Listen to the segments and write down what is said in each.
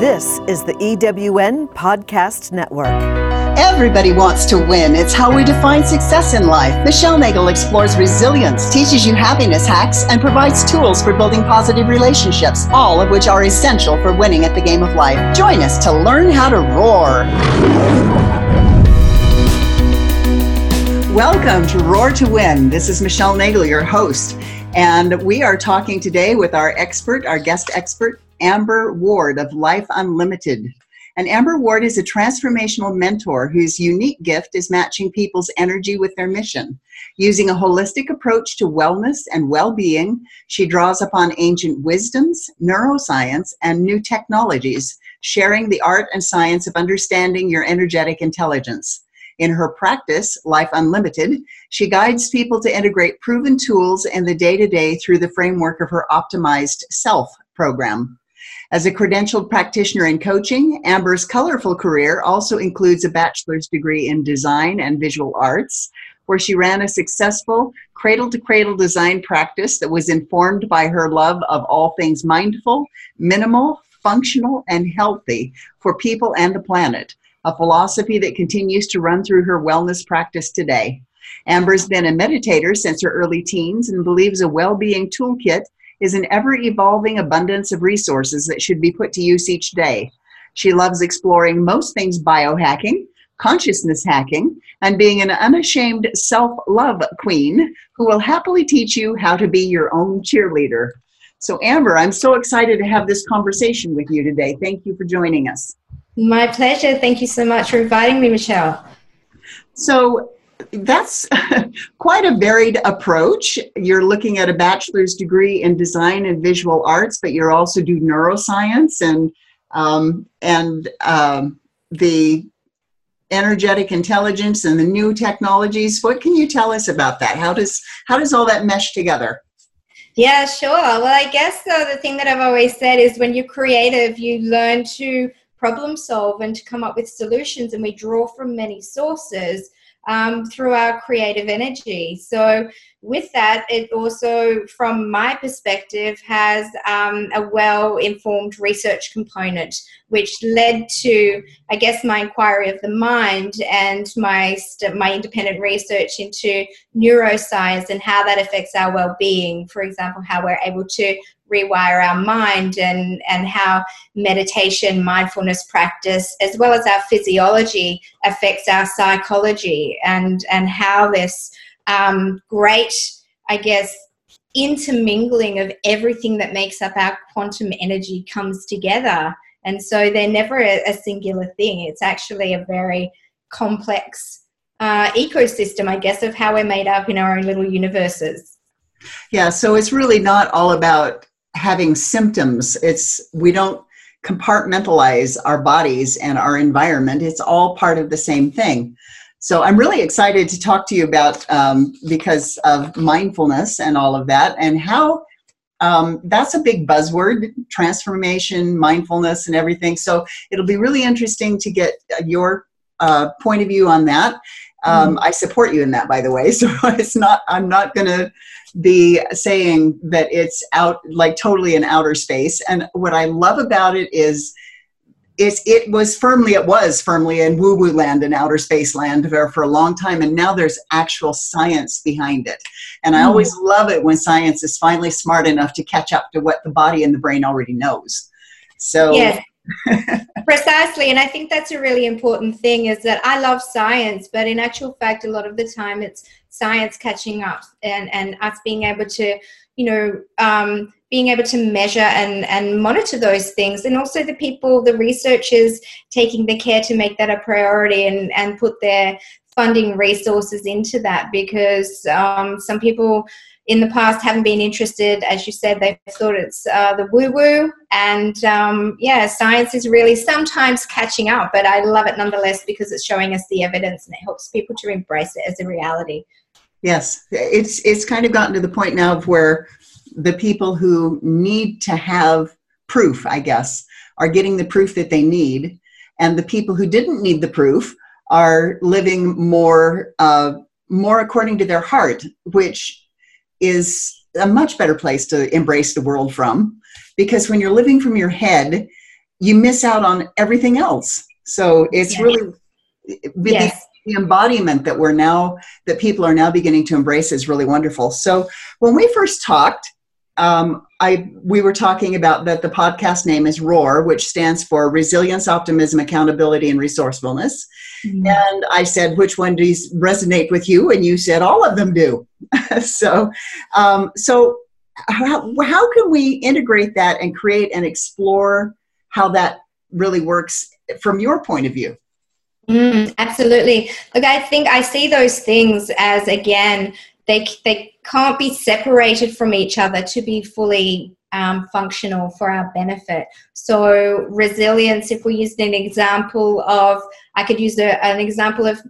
This is the EWN Podcast Network. Everybody wants to win. It's how we define success in life. Michelle Nagel explores resilience, teaches you happiness hacks, and provides tools for building positive relationships, all of which are essential for winning at the game of life. Join us to learn how to roar. Welcome to Roar to Win. This is Michelle Nagel, your host, and we are talking today with our guest expert, Amber Ward of Life Unlimited. And Amber Ward is a transformational mentor whose unique gift is matching people's energy with their mission. Using a holistic approach to wellness and well-being, she draws upon ancient wisdoms, neuroscience, and new technologies, sharing the art and science of understanding your energetic intelligence. In her practice, Life Unlimited, she guides people to integrate proven tools in the day-to-day through the framework of her Optimized Self program. As a credentialed practitioner in coaching, Amber's colorful career also includes a bachelor's degree in design and visual arts, where she ran a successful cradle-to-cradle design practice that was informed by her love of all things mindful, minimal, functional, and healthy for people and the planet, a philosophy that continues to run through her wellness practice today. Amber's been a meditator since her early teens and believes a well-being toolkit is an ever-evolving abundance of resources that should be put to use each day. She loves exploring most things biohacking, consciousness hacking, and being an unashamed self-love queen who will happily teach you how to be your own cheerleader. So Amber, I'm so excited to have this conversation with you today. Thank you for joining us. My pleasure. Thank you so much for inviting me, Michelle. So that's quite a varied approach. You're looking at a bachelor's degree in design and visual arts, but you also do neuroscience and the energetic intelligence and the new technologies. What can you tell us about that? How does all that mesh together? Yeah, sure. Well, I guess the thing that I've always said is when you're creative, you learn to problem solve and to come up with solutions, and we draw from many sources through our creative energy. So with that, it also, from my perspective, has a well-informed research component, which led to, I guess, my inquiry of the mind and my independent research into neuroscience and how that affects our well-being. For example, how we're able to rewire our mind and how meditation, mindfulness practice, as well as our physiology affects our psychology and how this great, I guess, intermingling of everything that makes up our quantum energy comes together. And so they're never a singular thing. It's actually a very complex ecosystem, I guess, of how we're made up in our own little universes. Yeah, so it's really not all about having symptoms. We don't compartmentalize our bodies and our environment. It's all part of the same thing. So I'm really excited to talk to you about because of mindfulness and all of that, and how that's a big buzzword, transformation, mindfulness, and everything. So it'll be really interesting to get your point of view on that. I support you in that, by the way. So I'm not going to be saying that it's out, like totally in outer space. And what I love about it is it was firmly in woo-woo land and outer space land there for a long time. And now there's actual science behind it. And I always love it when science is finally smart enough to catch up to what the body and the brain already knows. So yes. Precisely, and I think that's a really important thing, is that I love science, but in actual fact, a lot of the time it's science catching up and us being able to, being able to measure and monitor those things, and also the researchers taking the care to make that a priority and put their funding resources into that, because some people in the past haven't been interested. As you said, they thought it's the woo-woo, and science is really sometimes catching up, but I love it nonetheless because it's showing us the evidence and it helps people to embrace it as a reality. Yes, it's kind of gotten to the point now of where the people who need to have proof, I guess, are getting the proof that they need, and the people who didn't need the proof are living more according to their heart, which is a much better place to embrace the world from. Because when you're living from your head, you miss out on everything else. So it's really with the embodiment that we're now, that people are now beginning to embrace, is really wonderful. So when we first talked, we were talking about that the podcast name is ROAR, which stands for Resilience, Optimism, Accountability, and Resourcefulness. Mm-hmm. And I said, which one do you resonate with you? And you said, all of them do. So how can we integrate that and create and explore how that really works from your point of view? Absolutely. Look, I think I see those things as, again, they can't be separated from each other to be fully functional for our benefit. So resilience, if we used an example of, I could use an example of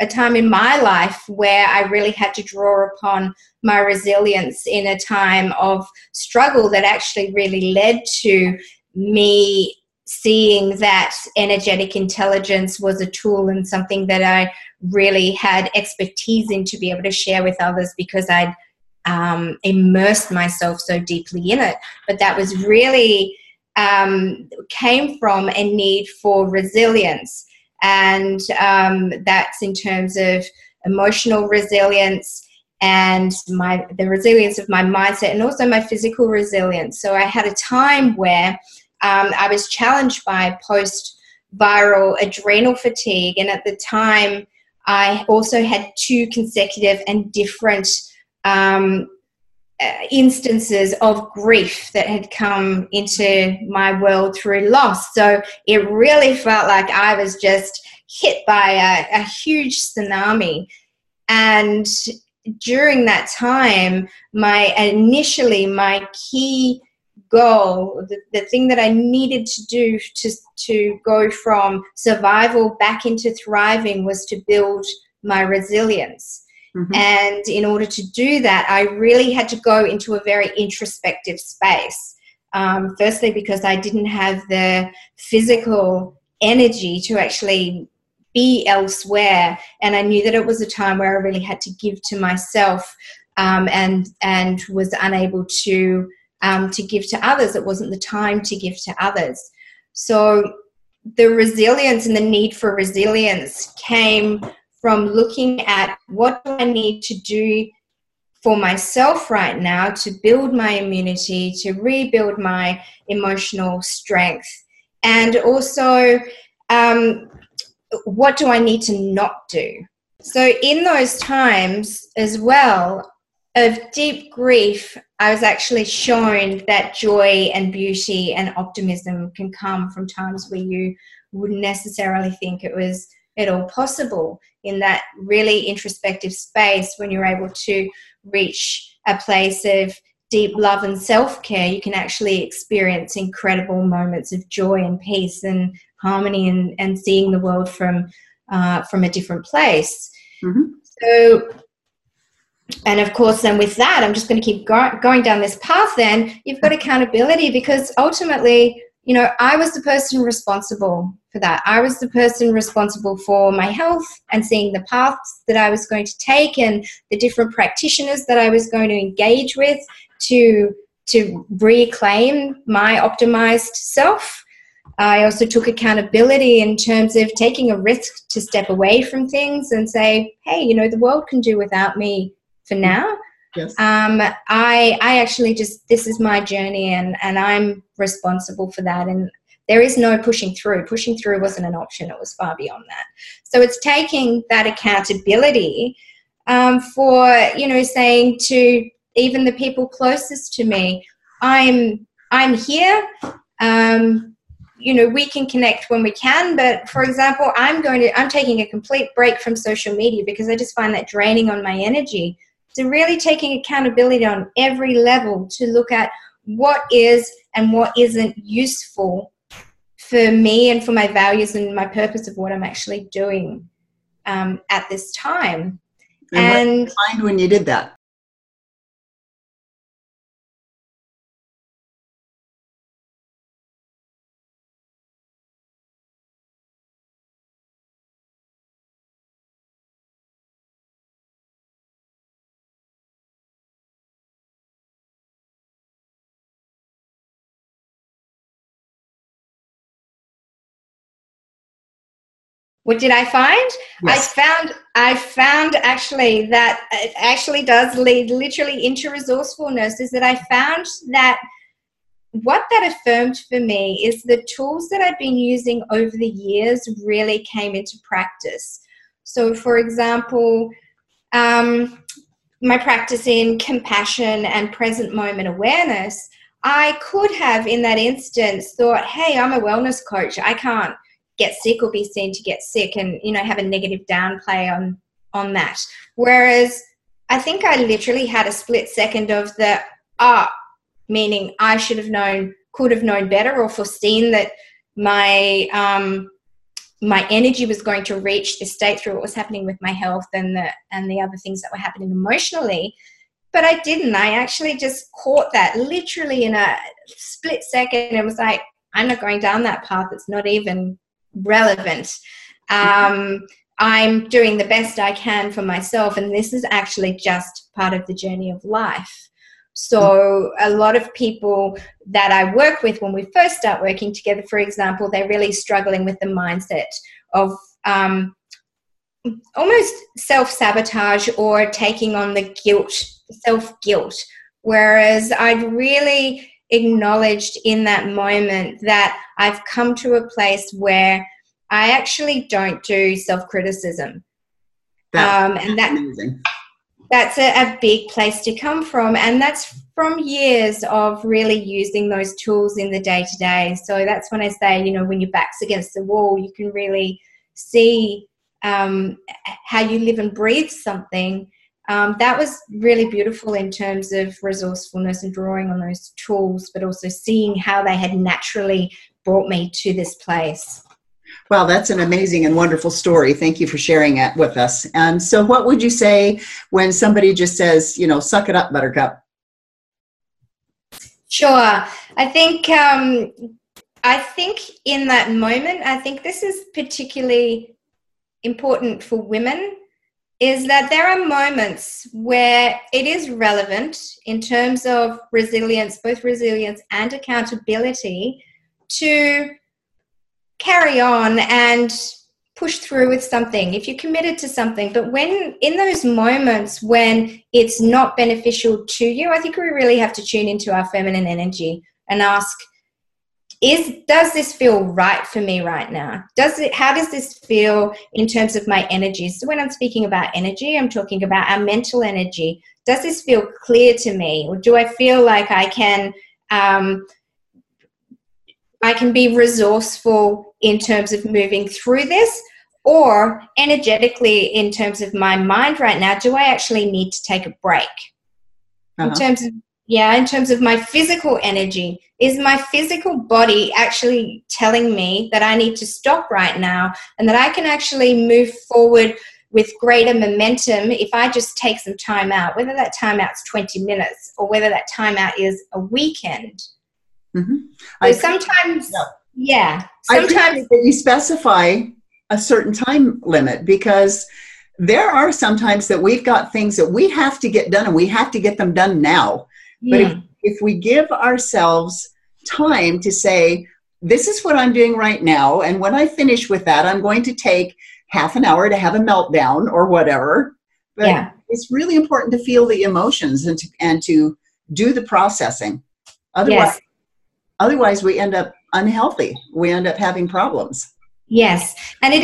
a time in my life where I really had to draw upon my resilience in a time of struggle that actually really led to me seeing that energetic intelligence was a tool and something that I really had expertise in to be able to share with others, because I'd immersed myself so deeply in it. But that was really came from a need for resilience, and that's in terms of emotional resilience and the resilience of my mindset, and also my physical resilience. So I had a time where I was challenged by post-viral adrenal fatigue, and at the time I also had two consecutive and different instances of grief that had come into my world through loss. So it really felt like I was just hit by a huge tsunami. And during that time, my key goal, the thing that I needed to do to go from survival back into thriving, was to build my resilience. Mm-hmm. And in order to do that, I really had to go into a very introspective space. Firstly, because I didn't have the physical energy to actually be elsewhere, and I knew that it was a time where I really had to give to myself, and was unable to give to others. It wasn't the time to give to others. So the resilience and the need for resilience came from looking at, what do I need to do for myself right now to build my immunity, to rebuild my emotional strength, and also what do I need to not do? So in those times as well of deep grief, I was actually shown that joy and beauty and optimism can come from times where you wouldn't necessarily think it was at all possible. In that really introspective space, when you're able to reach a place of deep love and self-care, you can actually experience incredible moments of joy and peace and harmony, and seeing the world from a different place. Mm-hmm. So, and of course, then with that, I'm just going to keep going down this path. Then you've got accountability, because ultimately, you know, I was the person responsible for that. I was the person responsible for my health and seeing the paths that I was going to take and the different practitioners that I was going to engage with to reclaim my optimized self. I also took accountability in terms of taking a risk to step away from things and say, hey, you know, the world can do without me for now. Yes. I actually just, this is my journey, and I'm responsible for that. And there is no pushing through. Pushing through wasn't an option. It was far beyond that. So it's taking that accountability for, you know, saying to even the people closest to me, I'm here. You know, we can connect when we can, but for example, I'm taking a complete break from social media because I just find that draining on my energy. So really taking accountability on every level to look at what is and what isn't useful for me and for my values and my purpose of what I'm actually doing at this time. And what did you find when you did that? What did I find? Yes. I found actually that it actually does lead literally into resourcefulness, is that I found that what that affirmed for me is the tools that I've been using over the years really came into practice. So, for example, my practice in compassion and present moment awareness, I could have in that instance thought, hey, I'm a wellness coach. I can't get sick or be seen to get sick and, you know, have a negative downplay on that. Whereas I think I literally had a split second of the, meaning I should have known, could have known better or foreseen that my my energy was going to reach this state through what was happening with my health and the other things that were happening emotionally. But I didn't. I actually just caught that literally in a split second. It was like, I'm not going down that path. It's not even relevant. I'm doing the best I can for myself. And this is actually just part of the journey of life. So a lot of people that I work with when we first start working together, for example, they're really struggling with the mindset of almost self-sabotage or taking on the guilt, self-guilt. Whereas I'd really acknowledged in that moment that I've come to a place where I actually don't do self-criticism. That's amazing. That's a big place to come from, and that's from years of really using those tools in the day-to-day. So that's when I say, you know, when your back's against the wall, you can really see how you live and breathe something. That was really beautiful in terms of resourcefulness and drawing on those tools, but also seeing how they had naturally brought me to this place. Wow, that's an amazing and wonderful story. Thank you for sharing it with us. And so what would you say when somebody just says, you know, suck it up, buttercup? Sure. I think in that moment, I think this is particularly important for women, is that there are moments where it is relevant in terms of resilience, both resilience and accountability, to carry on and push through with something if you're committed to something. But when in those moments when it's not beneficial to you, I think we really have to tune into our feminine energy and ask, does this feel right for me right now? How does this feel in terms of my energy? So when I'm speaking about energy, I'm talking about our mental energy. Does this feel clear to me? Or do I feel like I can be resourceful in terms of moving through this, or energetically in terms of my mind right now, do I actually need to take a break? Uh-huh. In terms of my physical energy, is my physical body actually telling me that I need to stop right now and that I can actually move forward with greater momentum if I just take some time out, whether that time out's 20 minutes or whether that time out is a weekend. Mm-hmm. Sometimes you specify a certain time limit, because there are sometimes that we've got things that we have to get done and we have to get them done now. Yeah. But if we give ourselves time to say, this is what I'm doing right now, and when I finish with that, I'm going to take half an hour to have a meltdown or whatever. But yeah, it's really important to feel the emotions and to do the processing. Otherwise, we end up unhealthy. We end up having problems. Yes, and it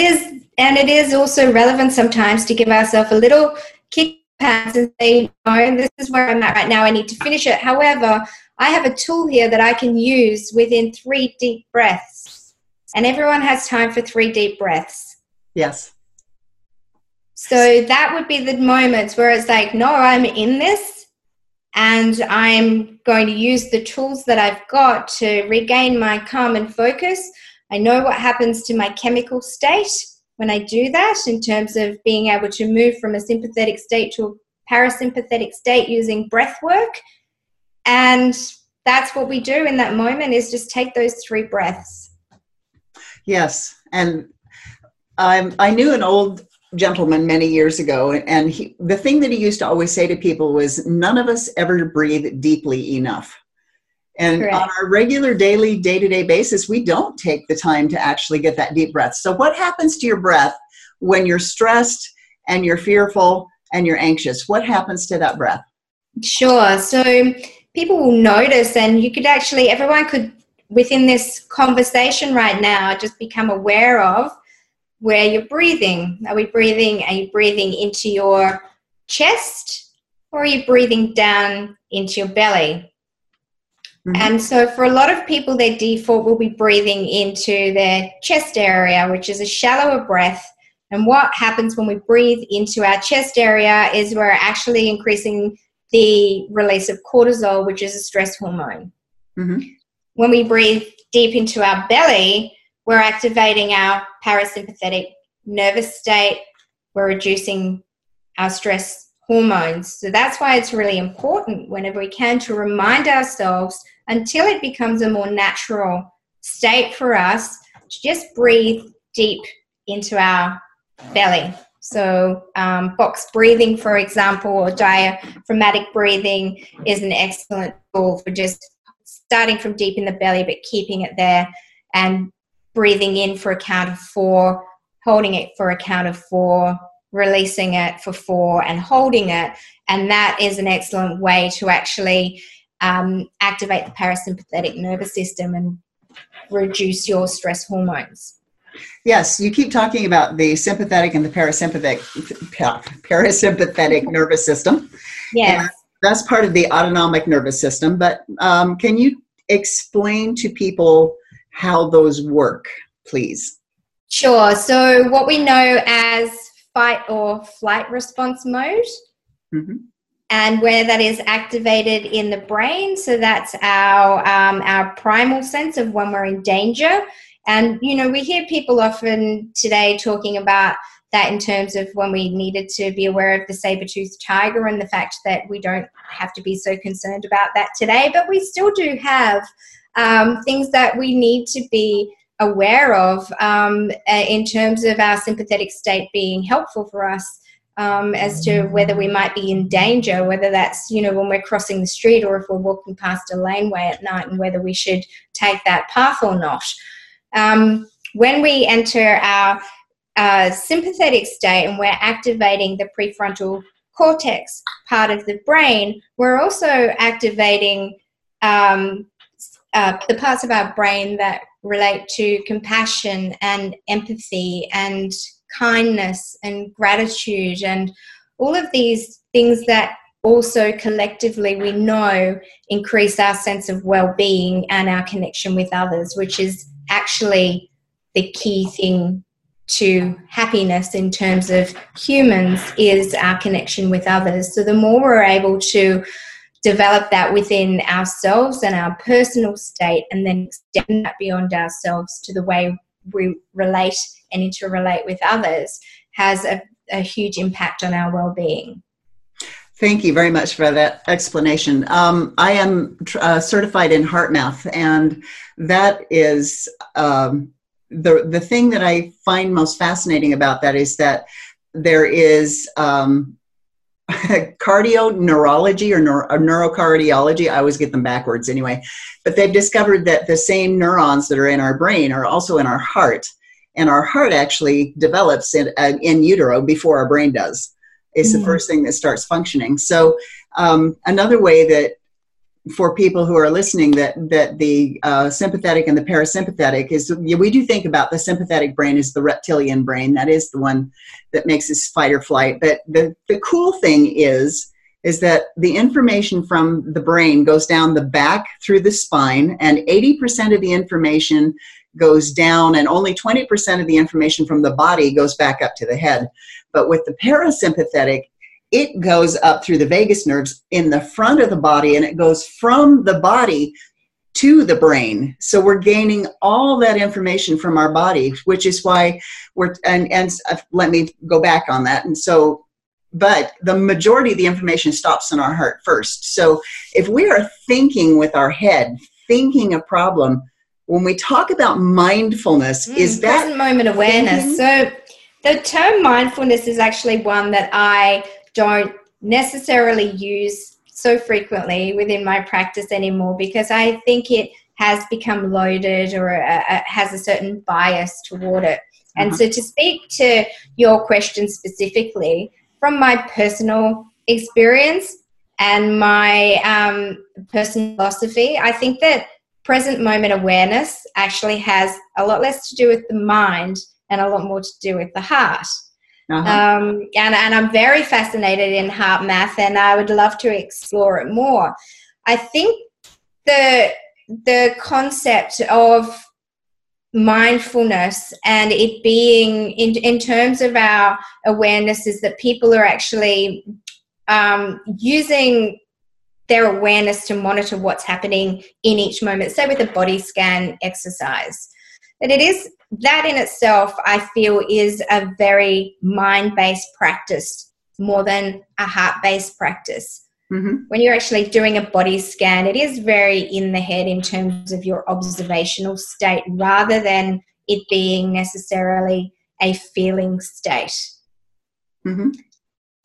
is also relevant sometimes to give ourselves a little kick pass and say, "No, this is where I'm at right now. I need to finish it." However, I have a tool here that I can use within 3 deep breaths, and everyone has time for 3 deep breaths. Yes. So that would be the moments where it's like, "No, I'm in this." And I'm going to use the tools that I've got to regain my calm and focus. I know what happens to my chemical state when I do that, in terms of being able to move from a sympathetic state to a parasympathetic state using breath work. And that's what we do in that moment, is just take those 3 breaths. Yes. And I knew an old gentleman many years ago, and the thing that he used to always say to people was, none of us ever breathe deeply enough. And correct. On our regular daily, day-to-day basis, we don't take the time to actually get that deep breath. So what happens to your breath when you're stressed and you're fearful and you're anxious? What happens to that breath? Sure. So people will notice, and you could actually, everyone could, within this conversation right now, just become aware of where you're breathing. Are we breathing? Are you breathing into your chest, or are you breathing down into your belly? Mm-hmm. And so for a lot of people, their default will be breathing into their chest area, which is a shallower breath. And what happens when we breathe into our chest area is we're actually increasing the release of cortisol, which is a stress hormone. Mm-hmm. When we breathe deep into our belly, we're activating our parasympathetic nervous state. We're reducing our stress hormones. So that's why it's really important whenever we can to remind ourselves, until it becomes a more natural state for us, to just breathe deep into our belly. So box breathing, for example, or diaphragmatic breathing is an excellent tool for just starting from deep in the belly but keeping it there, and breathing in for a count of four, holding it for a count of four, releasing it for four, and holding it. And that is an excellent way to actually activate the parasympathetic nervous system and reduce your stress hormones. Yes, you keep talking about the sympathetic and the parasympathetic nervous system. Yes. That's part of the autonomic nervous system. But can you explain to people how those work, please? Sure. So what we know as fight or flight response mode, mm-hmm. and where that is activated in the brain. So that's our primal sense of when we're in danger. And, you know, we hear people often today talking about that in terms of when we needed to be aware of the saber-toothed tiger, and the fact that we don't have to be so concerned about that today. But we still do have things that we need to be aware of in terms of our sympathetic state being helpful for us as to whether we might be in danger, whether that's, you know, when we're crossing the street, or if we're walking past a laneway at night, and whether we should take that path or not. When we enter our sympathetic state and we're activating the prefrontal cortex part of the brain, we're also activating the parts of our brain that relate to compassion and empathy and kindness and gratitude, and all of these things that also collectively we know increase our sense of well-being and our connection with others, which is actually the key thing to happiness in terms of humans, is our connection with others. So the more we're able to develop that within ourselves and our personal state, and then extend that beyond ourselves to the way we relate and interrelate with others, has a huge impact on our well-being. Thank you very much for that explanation. I am certified in heart math, and that is the thing that I find most fascinating about that is that there is cardio neurology or neurocardiology. I always get them backwards anyway. But they've discovered that the same neurons that are in our brain are also in our heart, and our heart actually develops in utero before our brain does. It's the first thing that starts functioning. So another way that, for people who are listening, that the sympathetic and the parasympathetic is, we do think about the sympathetic brain as the reptilian brain. That is the one that makes us fight or flight. But the cool thing is that the information from the brain goes down the back through the spine, and 80% of the information goes down, and only 20% of the information from the body goes back up to the head. But with the parasympathetic, it goes up through the vagus nerves in the front of the body, and it goes from the body to the brain. So we're gaining all that information from our body, which is why we're, and let me go back on that. And so, but the majority of the information stops in our heart first. So if we are thinking with our head, thinking a problem, when we talk about mindfulness, is that present moment awareness. So the term mindfulness is actually one that I don't necessarily use so frequently within my practice anymore, because I think it has become loaded or has a certain bias toward it. And so to speak to your question specifically, from my personal experience and my personal philosophy, I think that present moment awareness actually has a lot less to do with the mind and a lot more to do with the heart. And I'm very fascinated in heart math, and I would love to explore it more. I think the concept of mindfulness and it being in terms of our awareness is that people are actually using their awareness to monitor what's happening in each moment, say with a body scan exercise. But it is that in itself, I feel, is a very mind-based practice more than a heart-based practice. When you're actually doing a body scan, it is very in the head in terms of your observational state rather than it being necessarily a feeling state.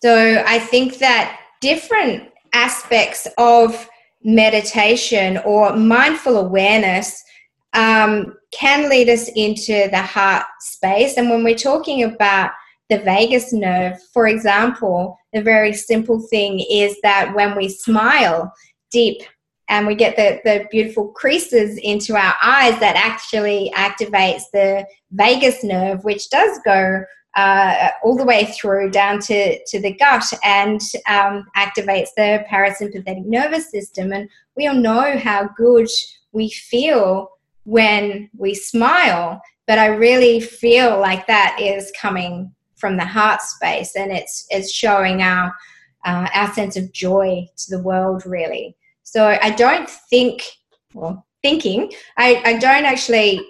So I think that different aspects of meditation or mindful awareness can lead us into the heart space. And when we're talking about the vagus nerve, for example, the very simple thing is that when we smile deep and we get the beautiful creases into our eyes, that actually activates the vagus nerve, which does go all the way through down to the gut and activates the parasympathetic nervous system. And we all know how good we feel when we smile, but I really feel like that is coming from the heart space, and it's showing our sense of joy to the world, really. So I don't think, well, I don't actually,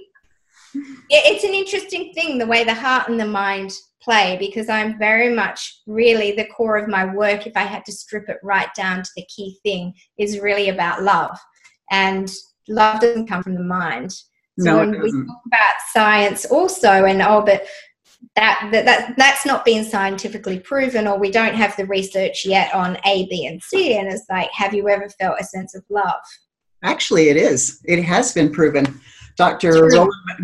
it's an interesting thing, the way the heart and the mind play, because I'm very much really the core of my work, if I had to strip it right down to the key thing, is really about love. And love doesn't come from the mind. So when we talk about science also, and but that's not been scientifically proven, or we don't have the research yet on A, B, and C. And it's like, have you ever felt a sense of love? Actually, it is. It has been proven. Dr.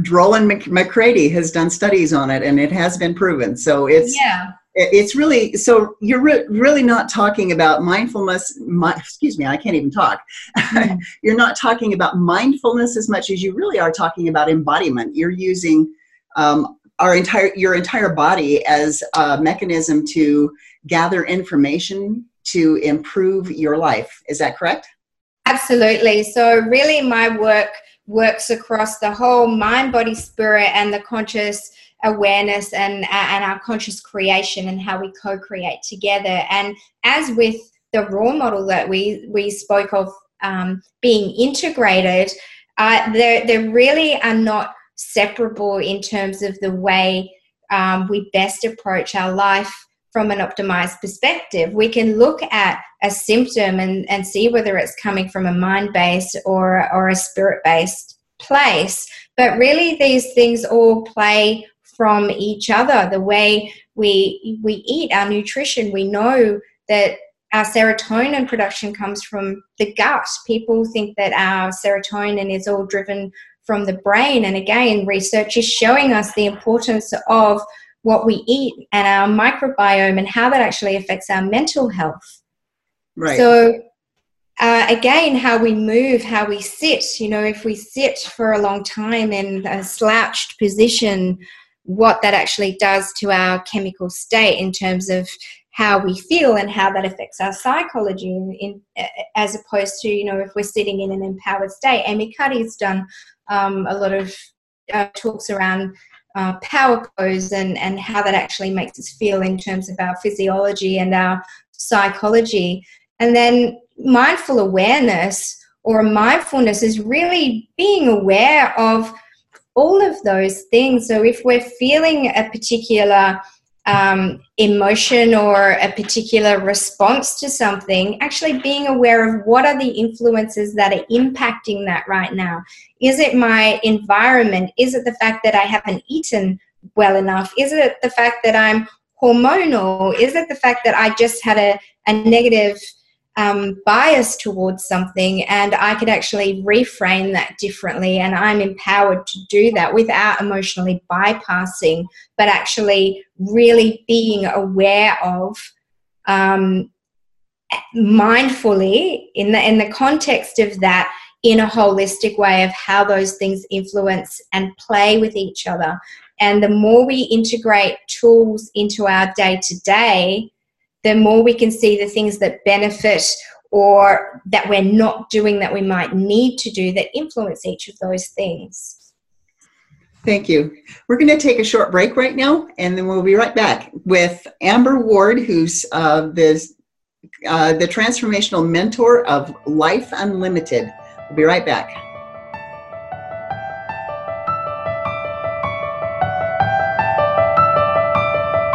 Roland McCready has done studies on it, and it has been proven. So it's it's really, so you're really not talking about mindfulness. Excuse me, I can't even talk. You're not talking about mindfulness as much as you really are talking about embodiment. You're using your entire body as a mechanism to gather information to improve your life. Is that correct? Absolutely. So really my work works across the whole mind, body, spirit, and the conscious awareness and our conscious creation and how we co-create together. And as with the raw model that we spoke of being integrated, they really are not separable in terms of the way we best approach our life from an optimized perspective. We can look at a symptom and see whether it's coming from a mind-based or a spirit-based place. But really these things all play from each other. The way we eat, our nutrition, we know that our serotonin production comes from the gut. People think that our serotonin is all driven from the brain. And again, research is showing us the importance of what we eat and our microbiome and how that actually affects our mental health. Right. So again, how we move, how we sit, you know, if we sit for a long time in a slouched position, what that actually does to our chemical state in terms of how we feel and how that affects our psychology, as opposed to, you know, if we're sitting in an empowered state. Amy Cuddy's done a lot of talks around power pose and how that actually makes us feel in terms of our physiology and our psychology. And then mindful awareness or mindfulness is really being aware of all of those things. So if we're feeling a particular emotion or a particular response to something, actually being aware of what are the influences that are impacting that right now. Is it my environment? Is it the fact that I haven't eaten well enough? Is it the fact that I'm hormonal? Is it the fact that I just had a negative bias towards something, and I could actually reframe that differently, and I'm empowered to do that without emotionally bypassing, but actually really being aware of, mindfully in the context of that, in a holistic way, of how those things influence and play with each other. And the more we integrate tools into our day-to-day, the more we can see the things that benefit or that we're not doing that we might need to do that influence each of those things. Thank you. We're going to take a short break right now, and then we'll be right back with Amber Ward, who's the transformational mentor of Life Unlimited. We'll be right back.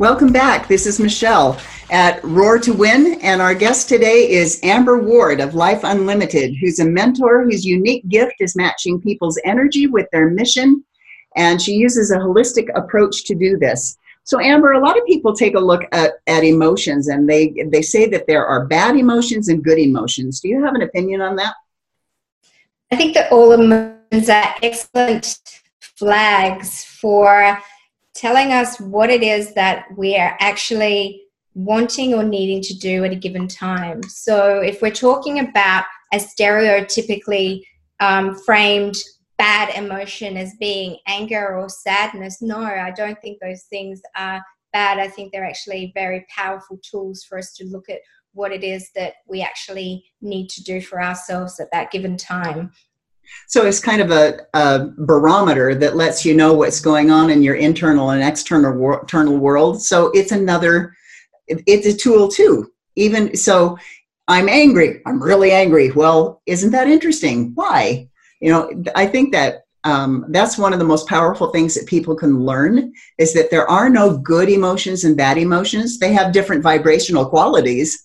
Welcome back. This is Michelle at Roar to Win, and our guest today is Amber Ward of Life Unlimited, who's a mentor whose unique gift is matching people's energy with their mission, and she uses a holistic approach to do this. So Amber, a lot of people take a look at emotions, and they say that there are bad emotions and good emotions. Do you have an opinion on that? I think that all emotions are excellent flags for telling us what it is that we are actually wanting or needing to do at a given time. So if we're talking about a stereotypically framed bad emotion as being anger or sadness, no, I don't think those things are bad. I think they're actually very powerful tools for us to look at what it is that we actually need to do for ourselves at that given time. So it's kind of a barometer that lets you know what's going on in your internal and external world. So it's a tool too. Even so, I'm angry. I'm really angry. Well, isn't that interesting? Why? You know, I think that that's one of the most powerful things that people can learn, is that there are no good emotions and bad emotions. They have different vibrational qualities.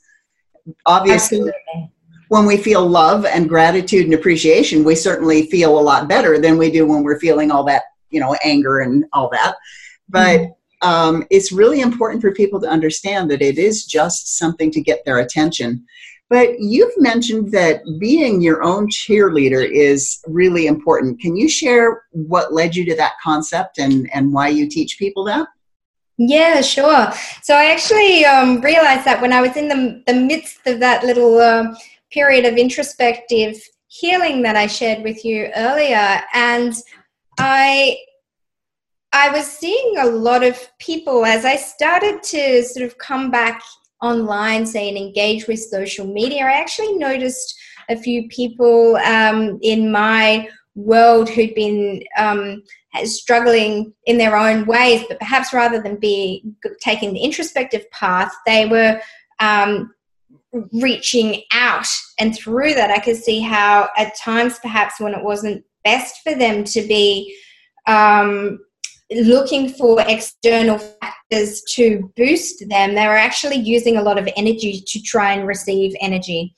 Obviously. Absolutely. When we feel love and gratitude and appreciation, we certainly feel a lot better than we do when we're feeling all that, you know, anger and all that. But it's really important for people to understand that it is just something to get their attention. But you've mentioned that being your own cheerleader is really important. Can you share what led you to that concept and why you teach people that? Yeah, sure. So I actually realized that when I was in the midst of that little period of introspective healing that I shared with you earlier, and I was seeing a lot of people, as I started to sort of come back online, say, and engage with social media, I actually noticed a few people in my world who'd been struggling in their own ways, but perhaps rather than taking the introspective path, they were reaching out, and through that I could see how at times perhaps when it wasn't best for them to be looking for external factors to boost them, they were actually using a lot of energy to try and receive energy.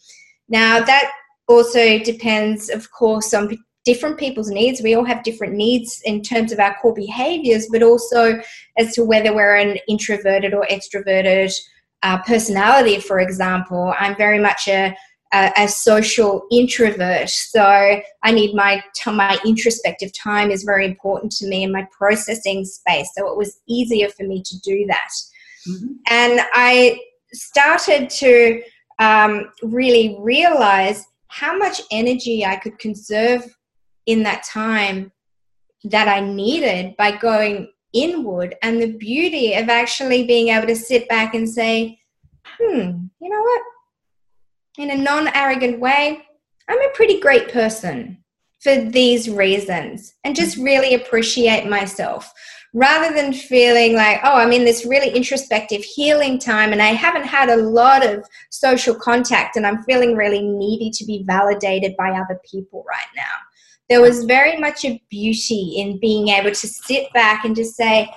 Now that also depends, of course, on different people's needs. We all have different needs in terms of our core behaviors, but also as to whether we're an introverted or extroverted personality. For example, I'm very much a social introvert, so I need my introspective time is very important to me, and my processing space, so it was easier for me to do that. Mm-hmm. And I started to really realize how much energy I could conserve in that time that I needed by going inward, and the beauty of actually being able to sit back and say, you know what, in a non-arrogant way, I'm a pretty great person. for these reasons, and just really appreciate myself rather than feeling like, oh, I'm in this really introspective healing time and I haven't had a lot of social contact and I'm feeling really needy to be validated by other people right now. There was very much a beauty in being able to sit back and just say,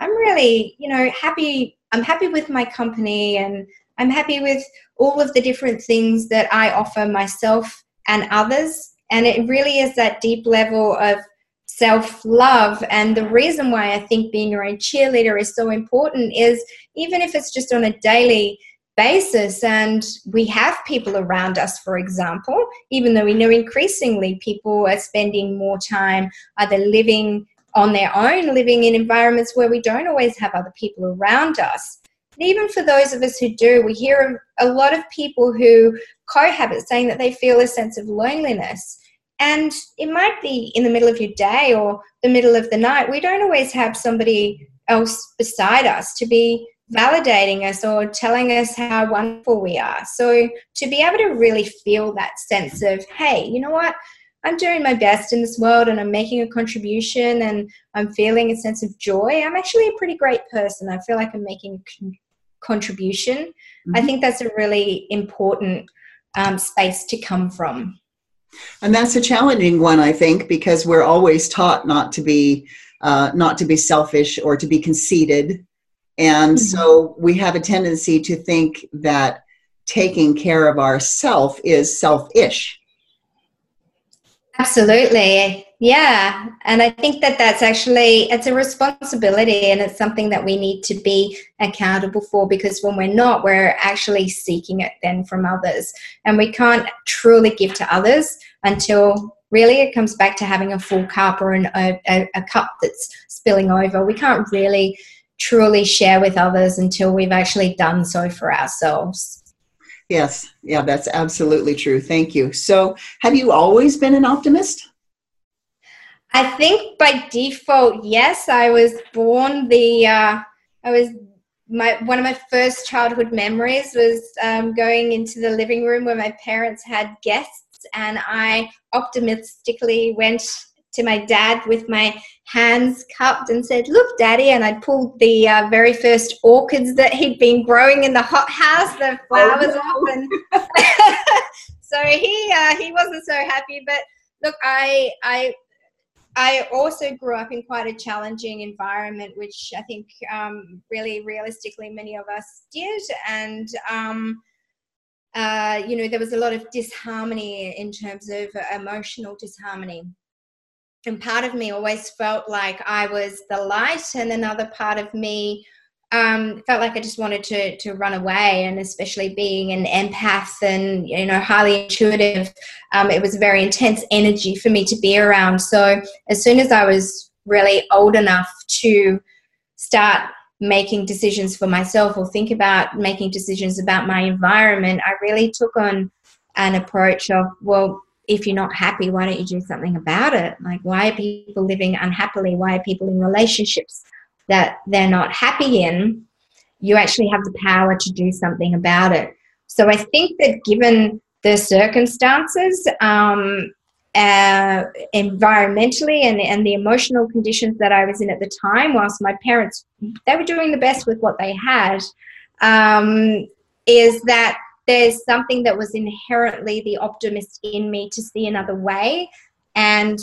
I'm really, happy. I'm happy with my company and I'm happy with all of the different things that I offer myself and others. And it really is that deep level of self-love. And the reason why I think being your own cheerleader is so important is even if it's just on a daily basis and we have people around us, for example, even though we know increasingly people are spending more time either living on their own, living in environments where we don't always have other people around us. And even for those of us who do, we hear a lot of people who cohabit saying that they feel a sense of loneliness. And it might be in the middle of your day or the middle of the night. We don't always have somebody else beside us to be validating us or telling us how wonderful we are. So to be able to really feel that sense of, hey, you know what? I'm doing my best in this world and I'm making a contribution and I'm feeling a sense of joy. I'm actually a pretty great person. I feel like I'm making a contribution. Mm-hmm. I think that's a really important space to come from. And that's a challenging one, I think, because we're always taught not to be selfish or to be conceited. And so we have a tendency to think that taking care of ourself is selfish. Absolutely. Yeah. And I think that that's actually, it's a responsibility and it's something that we need to be accountable for, because when we're not, we're actually seeking it then from others. And we can't truly give to others until really it comes back to having a full cup or a cup that's spilling over. We can't really truly share with others until we've actually done so for ourselves. Yes. Yeah, that's absolutely true. Thank you. So have you always been an optimist? I think by default, yes. I was born one of my first childhood memories was going into the living room where my parents had guests, and I optimistically went to my dad with my hands cupped and said, "Look, Daddy," and I pulled the very first orchids that he'd been growing in the hothouse, the flowers off, and so he wasn't so happy. But look, I also grew up in quite a challenging environment, which I think really realistically many of us did, and there was a lot of disharmony in terms of emotional disharmony. And part of me always felt like I was the light, and another part of me felt like I just wanted to run away. And especially being an empath and, highly intuitive, it was very intense energy for me to be around. So as soon as I was really old enough to start making decisions for myself or think about making decisions about my environment, I really took on an approach of, well, if you're not happy, why don't you do something about it? Like, why are people living unhappily? Why are people in relationships that they're not happy in? You actually have the power to do something about it. So I think that given the circumstances, environmentally and the emotional conditions that I was in at the time, whilst my parents, they were doing the best with what they had, is that there's something that was inherently the optimist in me to see another way, and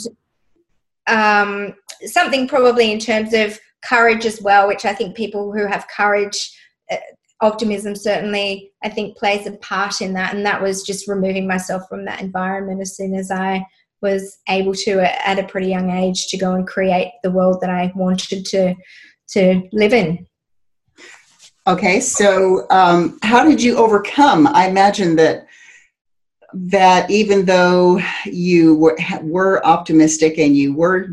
something probably in terms of courage as well, which I think people who have courage, optimism certainly I think plays a part in that. And that was just removing myself from that environment as soon as I was able to at a pretty young age to go and create the world that I wanted to live in. Okay, so how did you overcome? I imagine that even though you were optimistic and you were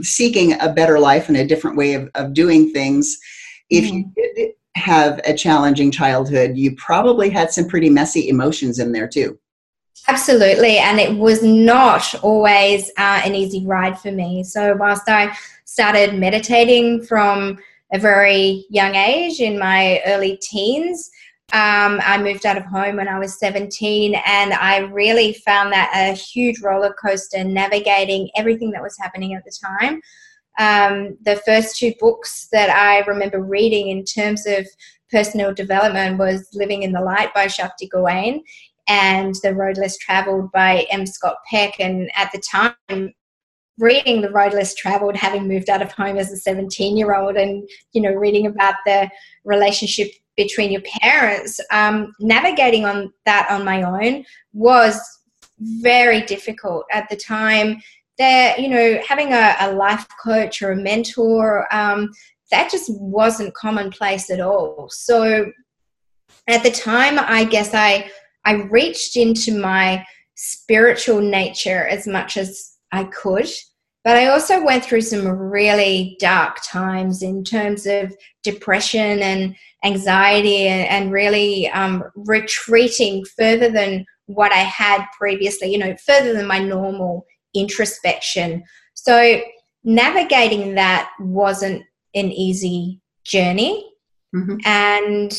seeking a better life and a different way of doing things, if you did have a challenging childhood, you probably had some pretty messy emotions in there too. Absolutely, and it was not always an easy ride for me. So whilst I started meditating from a very young age in my early teens, I moved out of home when I was 17, and I really found that a huge roller coaster navigating everything that was happening at the time. The first two books that I remember reading in terms of personal development was Living in the Light by Shakti Gawain and The Road Less Traveled by M. Scott Peck. And at the time, reading The Road Less Traveled, having moved out of home as a 17-year-old, and, you know, reading about the relationship between your parents, navigating on that on my own was very difficult at the time. That, you know, having a life coach or a mentor, that just wasn't commonplace at all. So at the time, I guess I reached into my spiritual nature as much as I could, but I also went through some really dark times in terms of depression and anxiety, and really retreating further than what I had previously, you know, further than my normal introspection. So navigating that wasn't an easy journey. Mm-hmm. And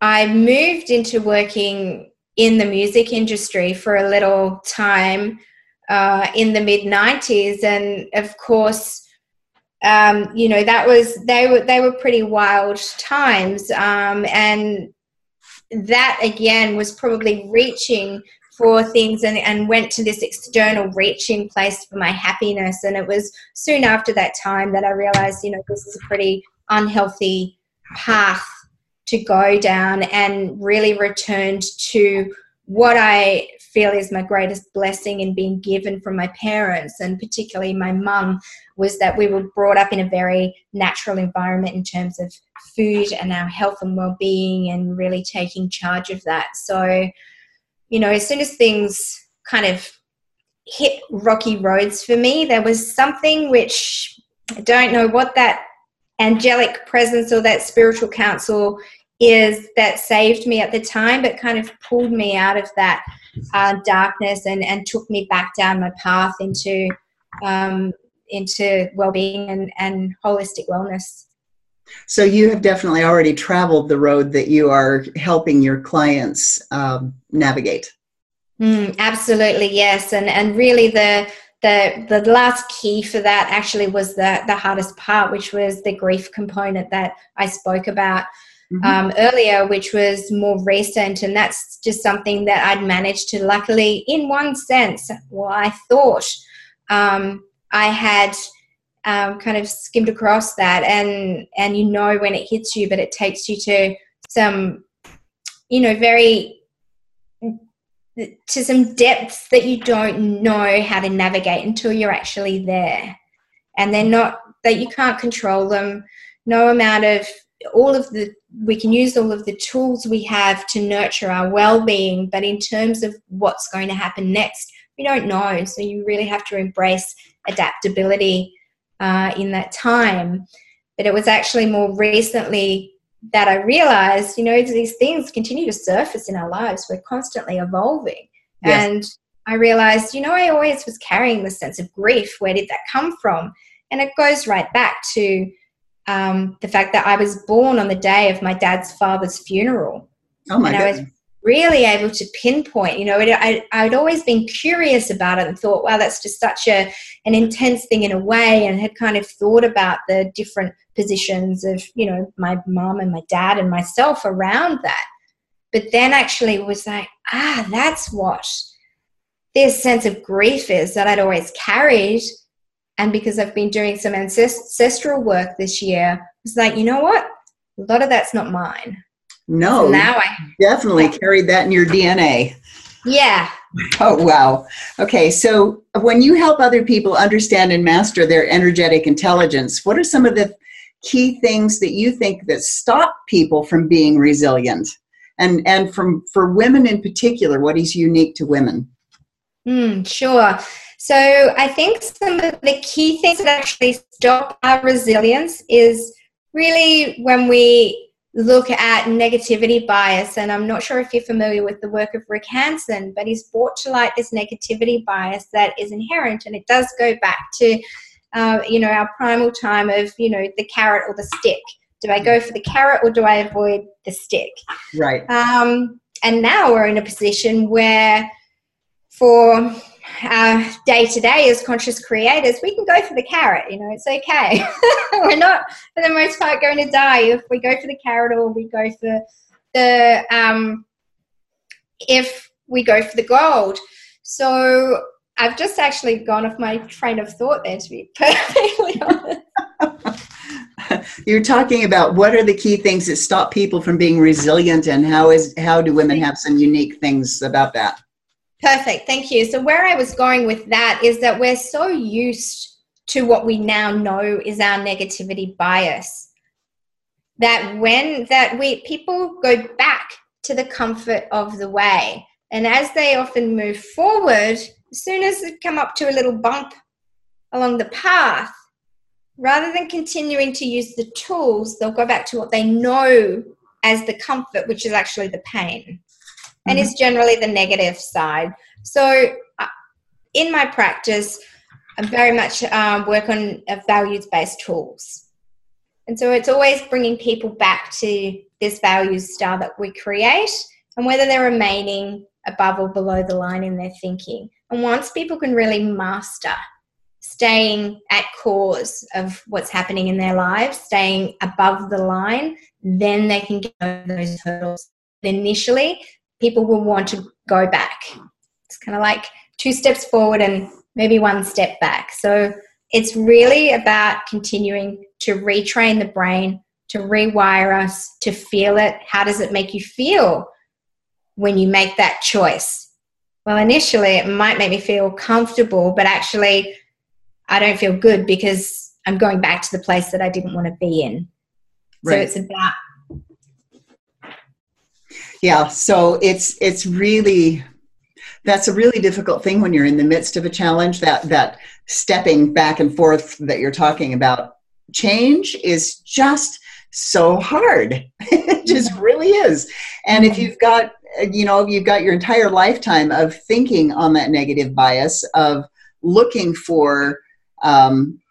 I moved into working in the music industry for a little time in the mid-90s, and of course, you know, that was they were pretty wild times, and that again was probably reaching for things, and went to this external reaching place for my happiness. And it was soon after that time that I realized, you know, this is a pretty unhealthy path to go down, and really returned to what I feel is my greatest blessing in being given from my parents, and particularly my mum, was that we were brought up in a very natural environment in terms of food and our health and well-being, and really taking charge of that. So, you know, as soon as things kind of hit rocky roads for me, there was something which I don't know what that angelic presence or that spiritual counsel is that saved me at the time, but kind of pulled me out of that darkness, and took me back down my path into well-being and holistic wellness. So you have definitely already traveled the road that you are helping your clients navigate. Absolutely, yes. And really the last key for that actually was the hardest part, which was the grief component that I spoke about earlier, which was more recent. And that's just something that I'd managed to, luckily, in one sense, well, I thought I had... kind of skimmed across that, and you know when it hits you, but it takes you to some, you know, to some depths that you don't know how to navigate until you're actually there. And they're not, that you can't control them. No amount of we can use all of the tools we have to nurture our well-being, but in terms of what's going to happen next, we don't know. So you really have to embrace adaptability in that time. But it was actually more recently that I realized, you know, these things continue to surface in our lives. We're constantly evolving. Yes. And I realized, you know, I always was carrying this sense of grief. Where did that come from? And it goes right back to the fact that I was born on the day of my dad's father's funeral. Oh my goodness. I was really able to pinpoint, you know, I'd always been curious about it and thought, wow, that's just such an intense thing in a way, and had kind of thought about the different positions of, you know, my mum and my dad and myself around that. But then actually was like, that's what this sense of grief is that I'd always carried. And because I've been doing some ancestral work this year, it's like, you know what? A lot of that's not mine. No, now I definitely carried that in your DNA. Yeah. Oh, wow. Okay. So when you help other people understand and master their energetic intelligence, what are some of the key things that you think that stop people from being resilient? And for women in particular, what is unique to women? Sure. So I think some of the key things that actually stop our resilience is really when we look at negativity bias. And I'm not sure if you're familiar with the work of Rick Hansen, but he's brought to light this negativity bias that is inherent, and it does go back to, you know, our primal time of, you know, the carrot or the stick Do I go for the carrot or do I avoid the stick? Right. And now we're in a position where for day-to-day as conscious creators, we can go for the carrot. You know, it's okay. We're not, for the most part, going to die if we go for the carrot or we go for the, if we go for the gold. So I've just actually gone off my train of thought there, to be perfectly honest. You're talking about what are the key things that stop people from being resilient, and how do women have some unique things about that? Perfect. Thank you. So where I was going with that is that we're so used to what we now know is our negativity bias that people go back to the comfort of the way. And as they often move forward, as soon as they come up to a little bump along the path, rather than continuing to use the tools, they'll go back to what they know as the comfort, which is actually the pain, and is generally the negative side. So in my practice, I very much work on values-based tools. And so it's always bringing people back to this values style that we create and whether they're remaining above or below the line in their thinking. And once people can really master staying at cause of what's happening in their lives, staying above the line, then they can get over those hurdles. Initially, people will want to go back. It's kind of like 2 steps forward and maybe 1 step back. So it's really about continuing to retrain the brain, to rewire us, to feel it. How does it make you feel when you make that choice? Well, initially, it might make me feel comfortable, but actually I don't feel good because I'm going back to the place that I didn't want to be in. Right. So it's about. Yeah. So it's really, that's a really difficult thing when you're in the midst of a challenge, that stepping back and forth that you're talking about. Change is just so hard. It just really is. And if you've got, you know, you've got your entire lifetime of thinking on that negative bias of looking for,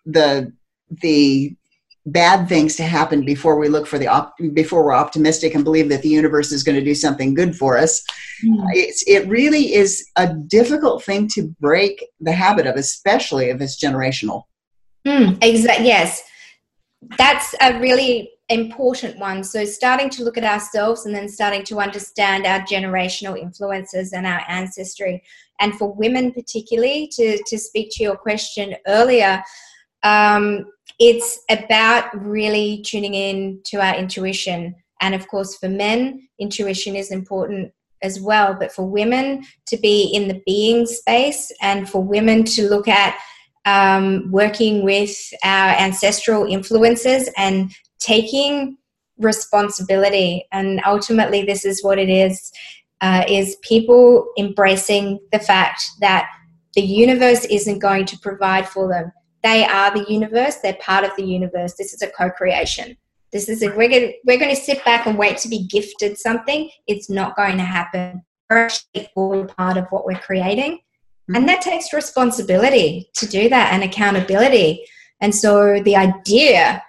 the bad things to happen before we look for before we're optimistic and believe that the universe is going to do something good for us. It really is a difficult thing to break the habit of, especially if it's generational. Exactly. Yes. That's a really important one. So starting to look at ourselves and then starting to understand our generational influences and our ancestry. And for women particularly, to speak to your question earlier, it's about really tuning in to our intuition. And of course, for men, intuition is important as well. But for women to be in the being space, and for women to look at working with our ancestral influences and taking responsibility. And ultimately, this is what it is people embracing the fact that the universe isn't going to provide for them. They are the universe. They're part of the universe. This is a co-creation. This is we're going to sit back and wait to be gifted something. It's not going to happen. We're actually all part of what we're creating. And that takes responsibility to do that, and accountability. And so the idea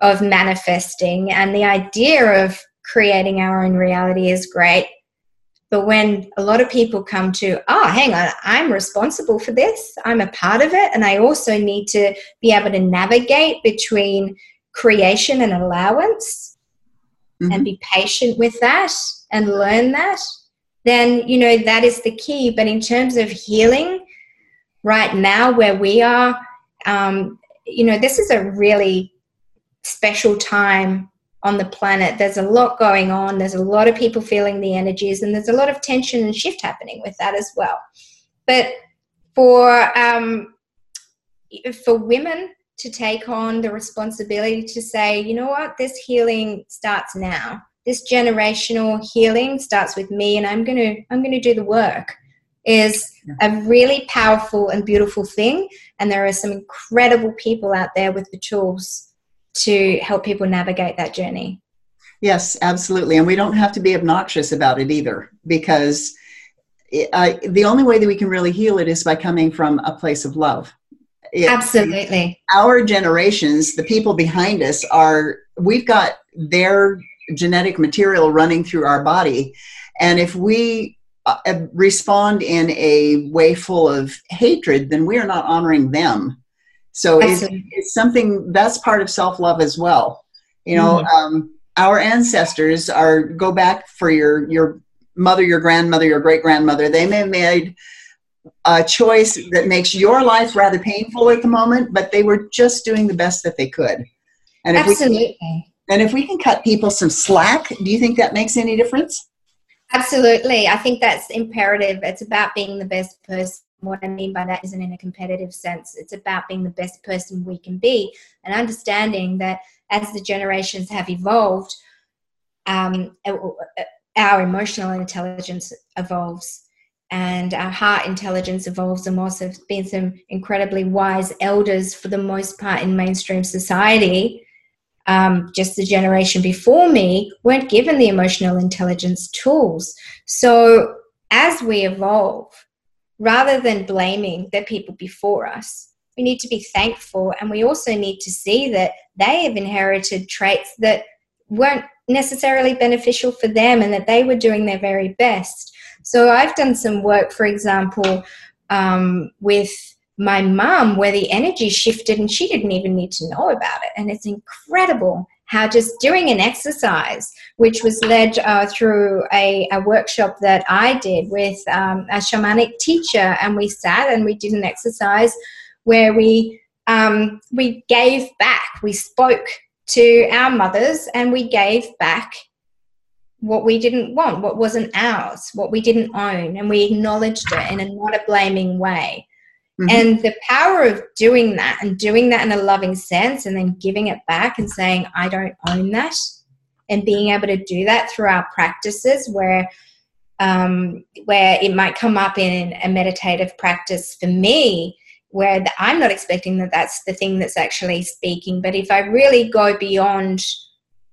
of manifesting and the idea of creating our own reality is great. But when a lot of people come to, oh, hang on, I'm responsible for this. I'm a part of it. And I also need to be able to navigate between creation and allowance and be patient with that and learn that. Then, you know, that is the key. But in terms of healing right now where we are, you know, this is a really special time on the planet. There's a lot going on. There's a lot of people feeling the energies, and there's a lot of tension and shift happening with that as well. But for women to take on the responsibility to say, you know what, this healing starts now. This generational healing starts with me, and I'm going to do the work, is a really powerful and beautiful thing. And there are some incredible people out there with the tools to help people navigate that journey. Yes, absolutely. And we don't have to be obnoxious about it either, because the only way that we can really heal it is by coming from a place of love. Absolutely. Our generations, the people behind us we've got their genetic material running through our body. And if we respond in a way full of hatred, then we are not honoring them. So it's something that's part of self-love as well. You know, our ancestors go back for your mother, your grandmother, your great-grandmother. They may have made a choice that makes your life rather painful at the moment, but they were just doing the best that they could. And if we can cut people some slack, do you think that makes any difference? Absolutely. I think that's imperative. It's about being the best person. What I mean by that isn't in a competitive sense. It's about being the best person we can be and understanding that as the generations have evolved, our emotional intelligence evolves and our heart intelligence evolves. And whilst there's been some incredibly wise elders for the most part in mainstream society, just the generation before me weren't given the emotional intelligence tools. So as we evolve, rather than blaming the people before us, we need to be thankful, and we also need to see that they have inherited traits that weren't necessarily beneficial for them and that they were doing their very best. So I've done some work, for example, with my mum, where the energy shifted and she didn't even need to know about it. And it's incredible how just doing an exercise, which was led through a workshop that I did with a shamanic teacher, and we sat and we did an exercise where we gave back. We spoke to our mothers and we gave back what we didn't want, what wasn't ours, what we didn't own, and we acknowledged it in a not a blaming way. Mm-hmm. And the power of doing that and in a loving sense and then giving it back and saying, I don't own that, and being able to do that through our practices where it might come up in a meditative practice for me where I'm not expecting that that's the thing that's actually speaking. But if I really go beyond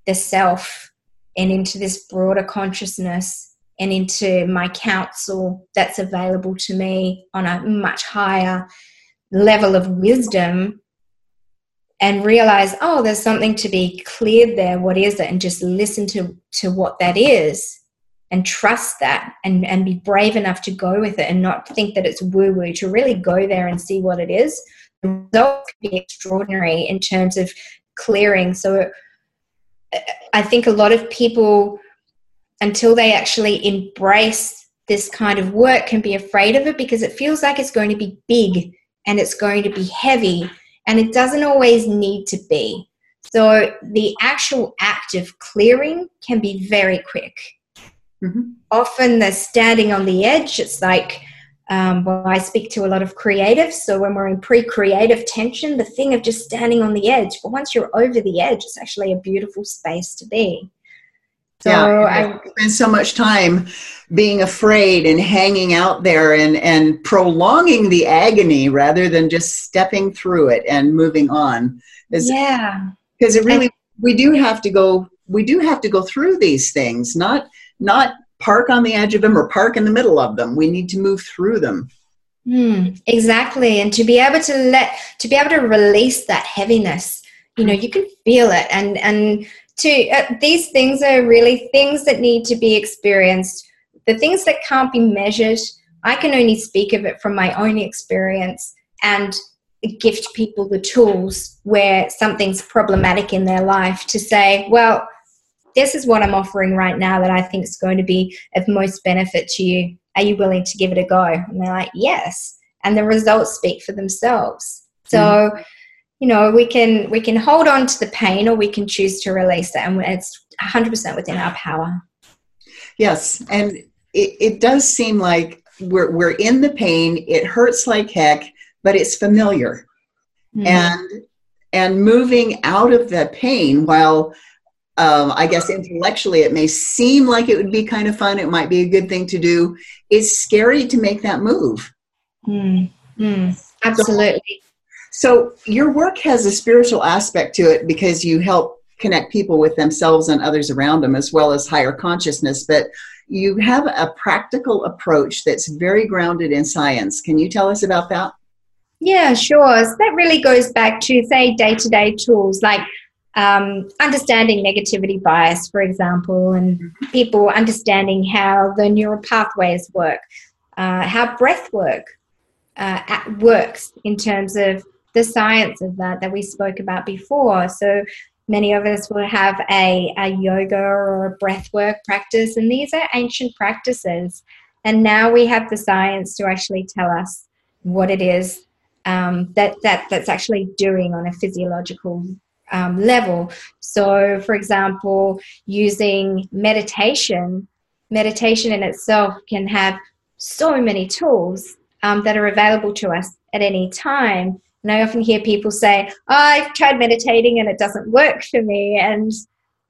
the self and into this broader consciousness and into my counsel that's available to me on a much higher level of wisdom and realize, oh, there's something to be cleared there. What is it? And just listen to what that is and trust that and be brave enough to go with it and not think that it's woo-woo, to really go there and see what it is. The results can be extraordinary in terms of clearing. So I think a lot of people, until they actually embrace this kind of work, can be afraid of it because it feels like it's going to be big and it's going to be heavy, and it doesn't always need to be. So the actual act of clearing can be very quick. Mm-hmm. Often they're standing on the edge. It's like, well, I speak to a lot of creatives. So when we're in pre-creative tension, the thing of just standing on the edge, but once you're over the edge, it's actually a beautiful space to be. So yeah, I spend so much time being afraid and hanging out there and prolonging the agony rather than just stepping through it and moving on. Yeah. Because it really, we do have to go through these things, not park on the edge of them or park in the middle of them. We need to move through them. Exactly. And to be able to release that heaviness, you know, you can feel it these things are really things that need to be experienced. The things that can't be measured, I can only speak of it from my own experience and gift people the tools where something's problematic in their life to say, well, this is what I'm offering right now that I think is going to be of most benefit to you. Are you willing to give it a go? And they're like, yes. And the results speak for themselves. So you know, we can hold on to the pain or we can choose to release it, and it's 100% within our power. Yes, and it does seem like we're in the pain. It hurts like heck, but it's familiar. And moving out of that pain, while I guess intellectually it may seem like it would be kind of fun, it might be a good thing to do, it's scary to make that move. Absolutely. So your work has a spiritual aspect to it because you help connect people with themselves and others around them, as well as higher consciousness. But you have a practical approach that's very grounded in science. Can you tell us about that? Yeah, sure. So that really goes back to, say, day-to-day tools like understanding negativity bias, for example, and people understanding how the neural pathways work, how breath work works in terms of the science of that we spoke about before. So many of us will have a yoga or a breath work practice, and these are ancient practices. And now we have the science to actually tell us what it is that's actually doing on a physiological level. So, for example, using meditation in itself can have so many tools that are available to us at any time. And I often hear people say, "Oh, I've tried meditating and it doesn't work for me." And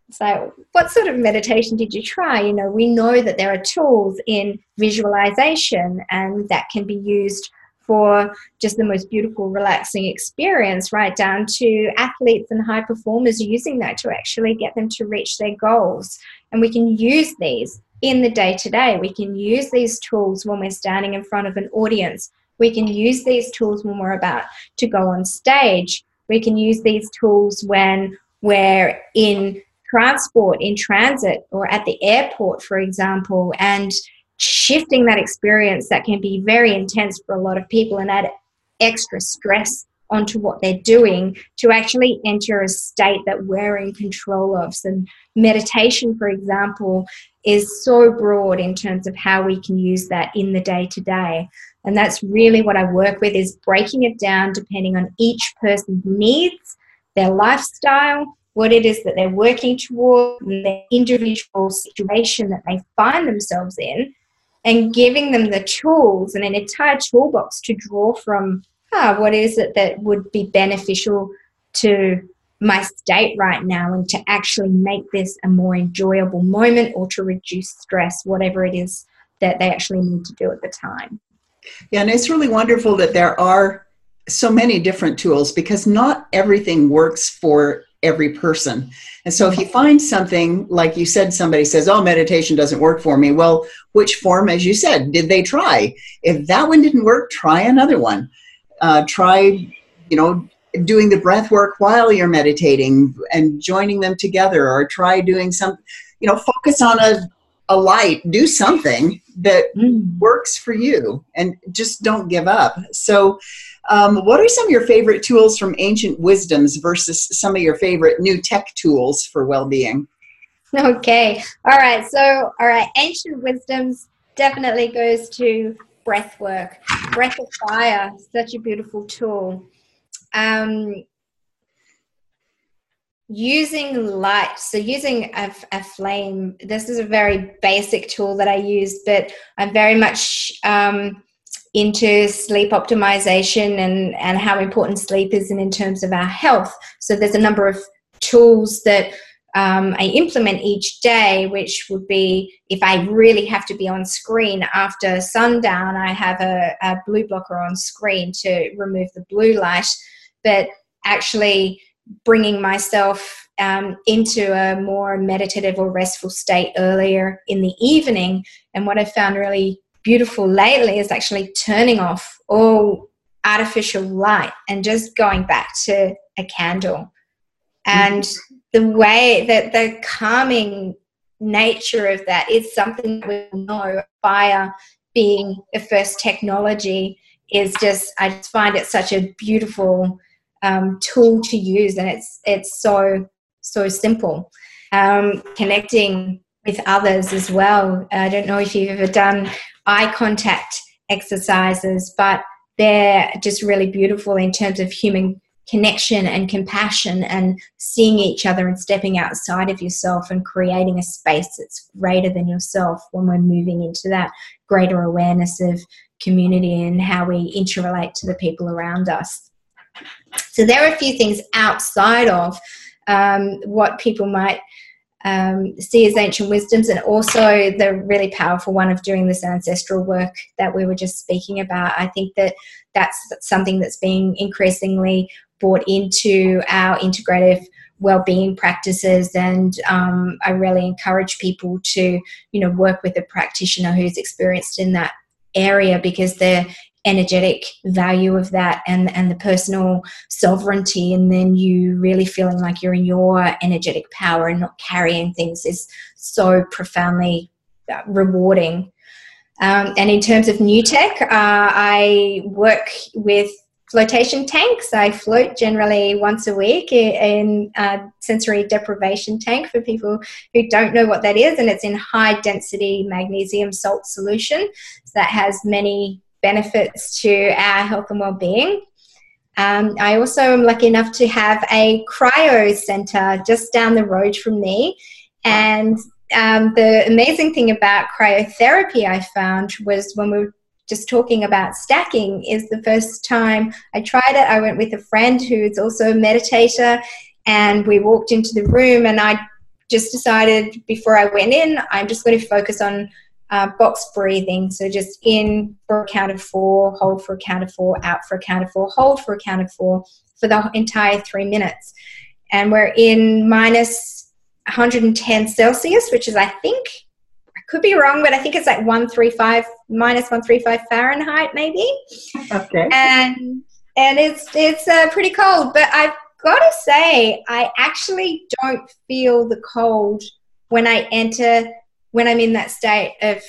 it's like, what sort of meditation did you try? You know, we know that there are tools in visualization, and that can be used for just the most beautiful, relaxing experience, right down to athletes and high performers using that to actually get them to reach their goals. And we can use these in the day-to-day. We can use these tools when we're standing in front of an audience. We can use these tools when we're about to go on stage. We can use these tools when we're in transport, in transit, or at the airport, for example, and shifting that experience that can be very intense for a lot of people and add extra stress onto what they're doing to actually enter a state that we're in control of. So meditation, for example, is so broad in terms of how we can use that in the day-to-day. And that's really what I work with, is breaking it down depending on each person's needs, their lifestyle, what it is that they're working toward, and the individual situation that they find themselves in, and giving them the tools and an entire toolbox to draw from. What is it that would be beneficial to my state right now, and to actually make this a more enjoyable moment, or to reduce stress, whatever it is that they actually need to do at the time. Yeah, and it's really wonderful that there are so many different tools, because not everything works for every person. And so if you find something, like you said, somebody says, "Oh, meditation doesn't work for me." Well, which form, as you said, did they try? If that one didn't work, try another one. Try, doing the breath work while you're meditating and joining them together, or try doing some, focus on a light, do something that works for you, and just don't give up. So what are some of your favorite tools from ancient wisdoms versus some of your favorite new tech tools for well-being? Okay. All right. So, ancient wisdoms definitely goes to breath work. Breath of fire, such a beautiful tool. Using light, so using a flame. This is a very basic tool that I use, but I'm very much into sleep optimization and how important sleep is in terms of our health. So there's a number of tools that I implement each day, which would be, if I really have to be on screen after sundown, I have a blue blocker on screen to remove the blue light, but actually bringing myself into a more meditative or restful state earlier in the evening. And what I've found really beautiful lately is actually turning off all artificial light and just going back to a candle. And the way that the calming nature of that is something that we know, fire being the first technology, is just, I just find it such a beautiful tool to use, and it's so simple. Connecting with others as well. I don't know if you've ever done eye contact exercises, but they're just really beautiful in terms of human connection and compassion, and seeing each other and stepping outside of yourself and creating a space that's greater than yourself when we're moving into that greater awareness of community and how we interrelate to the people around us. So there are a few things outside of what people might see as ancient wisdoms, and also the really powerful one of doing this ancestral work that we were just speaking about. I think that that's something that's being increasingly brought into our integrative well-being practices, and I really encourage people to work with a practitioner who's experienced in that area, because they're energetic value of that and the personal sovereignty, and then you really feeling like you're in your energetic power and not carrying things, is so profoundly rewarding. And in terms of new tech, I work with flotation tanks. I float generally once a week in a sensory deprivation tank, for people who don't know what that is, and it's in high density magnesium salt solution. So that has many benefits to our health and well-being. I also am lucky enough to have a cryo center just down the road from me, and the amazing thing about cryotherapy I found was, when we were just talking about stacking, is the first time I tried it, I went with a friend who's also a meditator, and we walked into the room, and I just decided before I went in, I'm just going to focus on box breathing. So just in for a count of four, hold for a count of four, out for a count of four, hold for a count of four for the entire 3 minutes. And we're in minus 110 Celsius, which is, I think, could be wrong, but I think it's like minus 135 Fahrenheit maybe. Okay. And it's pretty cold, but I've got to say, I actually don't feel the cold when I'm in that state of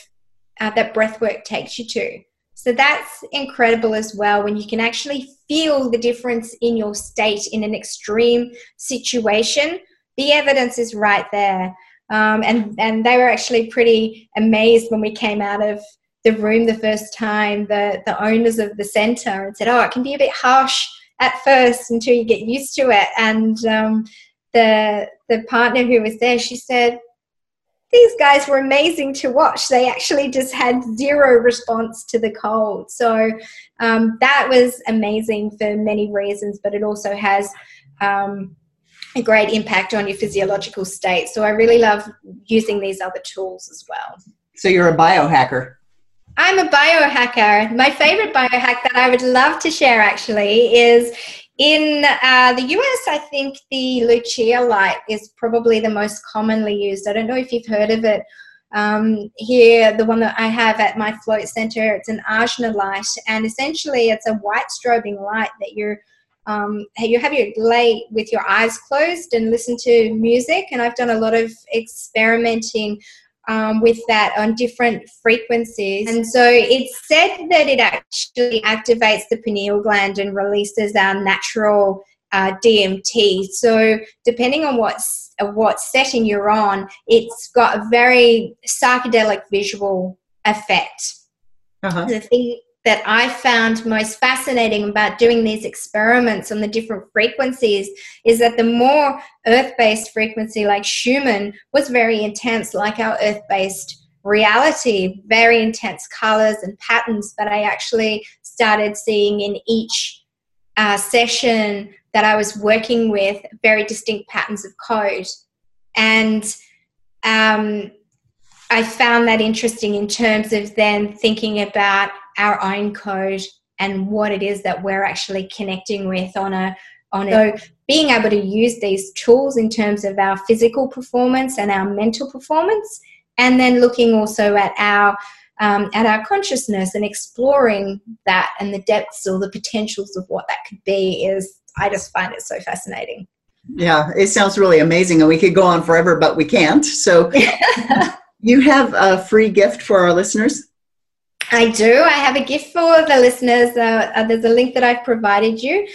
that breath work takes you to. So that's incredible as well, when you can actually feel the difference in your state in an extreme situation. The evidence is right there. And they were actually pretty amazed when we came out of the room the first time, the owners of the center, and said, oh, it can be a bit harsh at first until you get used to it. And the partner who was there, she said, these guys were amazing to watch. They actually just had zero response to the cold. So that was amazing for many reasons, but it also has a great impact on your physiological state. So I really love using these other tools as well. So you're a biohacker. I'm a biohacker. My favorite biohack that I would love to share actually is in the US, I think the Lucia light is probably the most commonly used. I don't know if you've heard of it. Here, the one that I have at my float center, it's an Ajna light, and essentially it's a white strobing light that you have your lay with your eyes closed and listen to music. And I've done a lot of experimenting with that on different frequencies. And so it's said that it actually activates the pineal gland and releases our natural DMT. So depending on what setting you're on, it's got a very psychedelic visual effect. Uh-huh. The thing that I found most fascinating about doing these experiments on the different frequencies is that the more earth-based frequency, like Schumann, was very intense, like our earth-based reality, very intense colors and patterns that I actually started seeing in each session that I was working with, very distinct patterns of code. And I found that interesting in terms of then thinking about our own code and what it is that we're actually connecting with So being able to use these tools in terms of our physical performance and our mental performance, and then looking also at our consciousness and exploring that and the depths or the potentials of what that could be, is, I just find it so fascinating. Yeah, it sounds really amazing, and we could go on forever, but we can't. So you have a free gift for our listeners. I do. I have a gift for the listeners. There's a link that I've provided you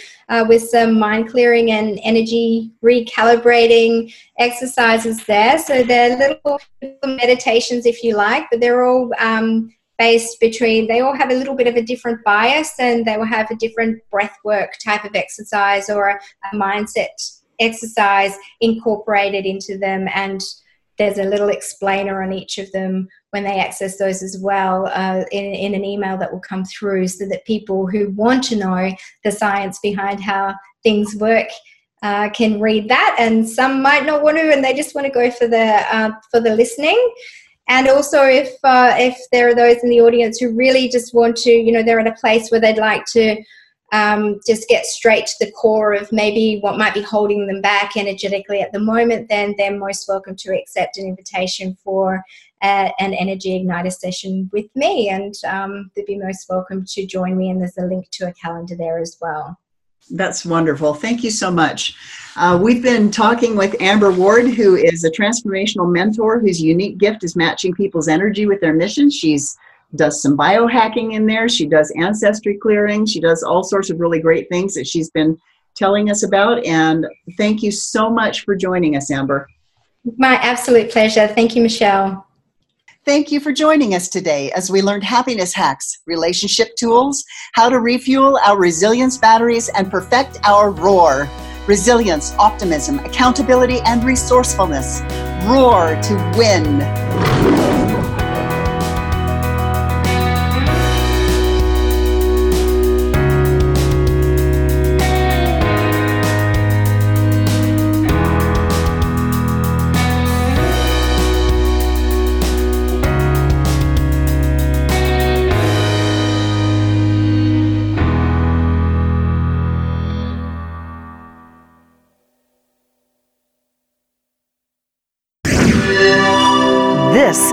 with some mind clearing and energy recalibrating exercises there. So they're little meditations, if you like, but they're all they all have a little bit of a different bias, and they will have a different breath work type of exercise or a mindset exercise incorporated into them, and there's a little explainer on each of them when they access those as well in an email that will come through, so that people who want to know the science behind how things work can read that. And some might not want to, and they just want to go for the listening. And also if there are those in the audience who really just want to, they're at a place where they'd like to just get straight to the core of maybe what might be holding them back energetically at the moment, then they're most welcome to accept an invitation for at an Energy Igniter session with me, and they'd be most welcome to join me, and there's a link to a calendar there as well. That's wonderful. Thank you so much. We've been talking with Amber Ward, who is a transformational mentor whose unique gift is matching people's energy with their mission. She's does some biohacking in there. She does ancestry clearing. She does all sorts of really great things that she's been telling us about. And thank you so much for joining us, Amber. My absolute pleasure. Thank you, Michelle. Thank you for joining us today as we learned happiness hacks, relationship tools, how to refuel our resilience batteries, and perfect our roar. Resilience, optimism, accountability, and resourcefulness. Roar to win. This